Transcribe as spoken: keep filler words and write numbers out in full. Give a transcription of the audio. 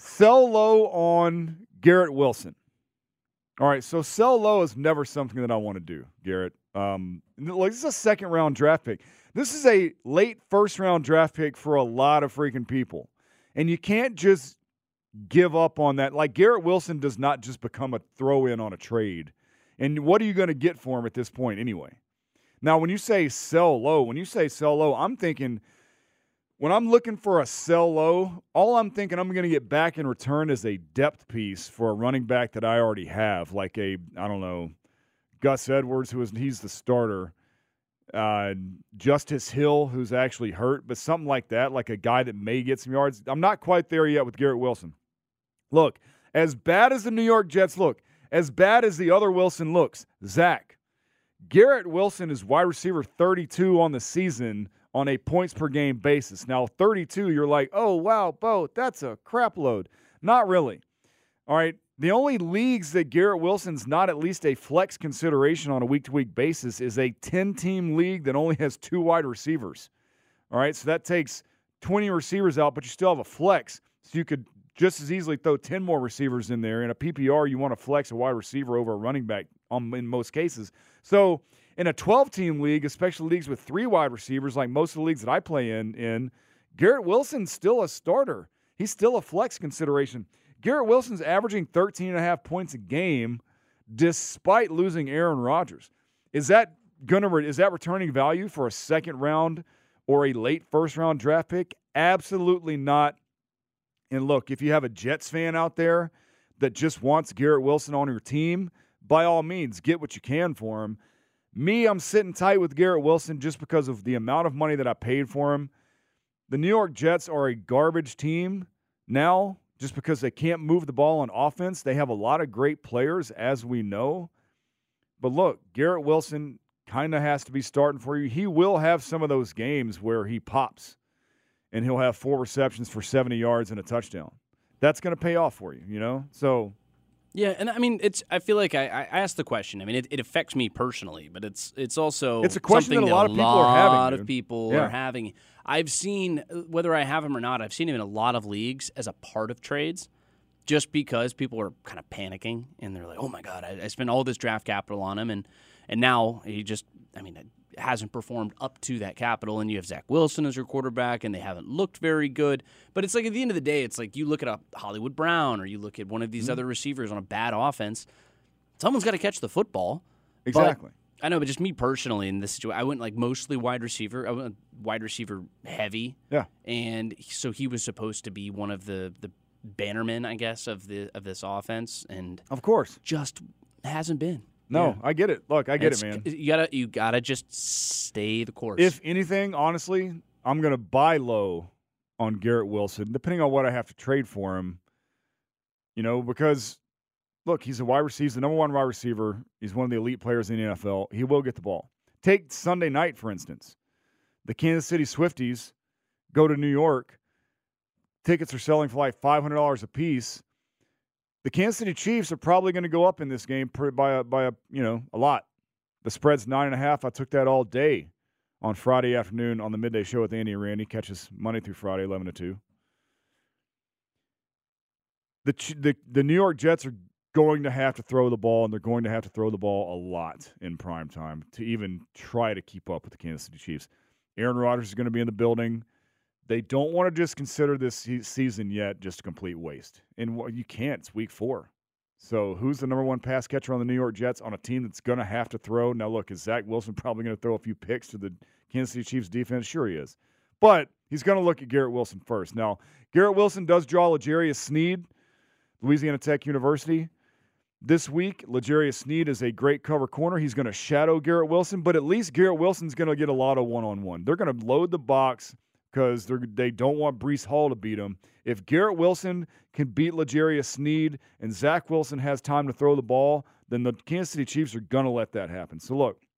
Sell low on Garrett Wilson. All right, so sell low is never something that I want to do, Garrett. Um, like, this is a second-round draft pick. This is a late first-round draft pick for a lot of freaking people. And you can't just give up on that. Like, Garrett Wilson does not just become a throw-in on a trade. And what are you going to get for him at this point anyway? Now, when you say sell low, when you say sell low, I'm thinking – when I'm looking for a sell low, all I'm thinking I'm going to get back in return is a depth piece for a running back that I already have, like a, I don't know, Gus Edwards, who is he's the starter, uh, Justice Hill, who's actually hurt, but something like that, like a guy that may get some yards. I'm not quite there yet with Garrett Wilson. Look, as bad as the New York Jets look, as bad as the other Wilson looks, Zach, Garrett Wilson is wide receiver thirty-two on the season on a points-per-game basis. Now, thirty-two, you're like, oh, wow, Bo, that's a crap load. Not really. All right, the only leagues that Garrett Wilson's not at least a flex consideration on a week-to-week basis is a ten-team league that only has two wide receivers. All right, so that takes twenty receivers out, but you still have a flex, so you could just as easily throw ten more receivers in there. In a P P R, you want to flex a wide receiver over a running back um, in most cases. So in a twelve-team league, especially leagues with three wide receivers, like most of the leagues that I play in, in Garrett Wilson's still a starter. He's still a flex consideration. Garrett Wilson's averaging thirteen and a half points a game despite losing Aaron Rodgers. Is that gonna is that returning value for a second round or a late first round draft pick? Absolutely not. And look, if you have a Jets fan out there that just wants Garrett Wilson on your team, by all means, get what you can for him. Me, I'm sitting tight with Garrett Wilson just because of the amount of money that I paid for him. The New York Jets are a garbage team now just because they can't move the ball on offense. They have a lot of great players, as we know. But look, Garrett Wilson kind of has to be starting for you. He will have some of those games where he pops, and he'll have four receptions for seventy yards and a touchdown. That's going to pay off for you, you know? So... yeah, and I mean, it's. I feel like I, I asked the question. I mean, it, it affects me personally, but it's it's also it's a question that a lot of people are having. A lot of people are having. I've seen, whether I have him or not, I've seen him in a lot of leagues as a part of trades, just because people are kind of panicking and they're like, "Oh my God, I, I spent all this draft capital on him, and and now he just, I mean, hasn't performed up to that capital." And you have Zach Wilson as your quarterback, and they haven't looked very good. But it's like, at the end of the day, it's like you look at a Hollywood Brown or you look at one of these mm-hmm. other receivers on a bad offense. Someone's got to catch the football. Exactly. But, I know, but just me personally in this situation, I went like mostly wide receiver. I went wide receiver heavy. Yeah. And so he was supposed to be one of the the bannermen, I guess, of the of this offense, and of course, just hasn't been. No, yeah. I get it. Look, I get it's, it, man. You gotta, you gotta just stay the course. If anything, honestly, I'm gonna buy low on Garrett Wilson, depending on what I have to trade for him. You know, because look, he's a wide receiver, he's the number one wide receiver. He's one of the elite players in the N F L. He will get the ball. Take Sunday night, for instance. The Kansas City Swifties go to New York. Tickets are selling for like five hundred dollars a piece. The Kansas City Chiefs are probably going to go up in this game by a, by a you know a lot. The spread's nine and a half. I took that all day on Friday afternoon on the midday show with Andy and Randy. Catches Monday through Friday, eleven to two. The the the New York Jets are going to have to throw the ball, and they're going to have to throw the ball a lot in primetime to even try to keep up with the Kansas City Chiefs. Aaron Rodgers is going to be in the building. They don't want to just consider this season yet just a complete waste. And you can't. It's week four. So who's the number one pass catcher on the New York Jets on a team that's going to have to throw? Now, look, is Zach Wilson probably going to throw a few picks to the Kansas City Chiefs defense? Sure he is. But he's going to look at Garrett Wilson first. Now, Garrett Wilson does draw L'Jarius Sneed, Louisiana Tech University. This week, L'Jarius Sneed is a great cover corner. He's going to shadow Garrett Wilson, but at least Garrett Wilson's going to get a lot of one-on-one. They're going to load the box, because they don't want Breece Hall to beat him. If Garrett Wilson can beat L'Jarius Sneed and Zach Wilson has time to throw the ball, then the Kansas City Chiefs are going to let that happen. So, look,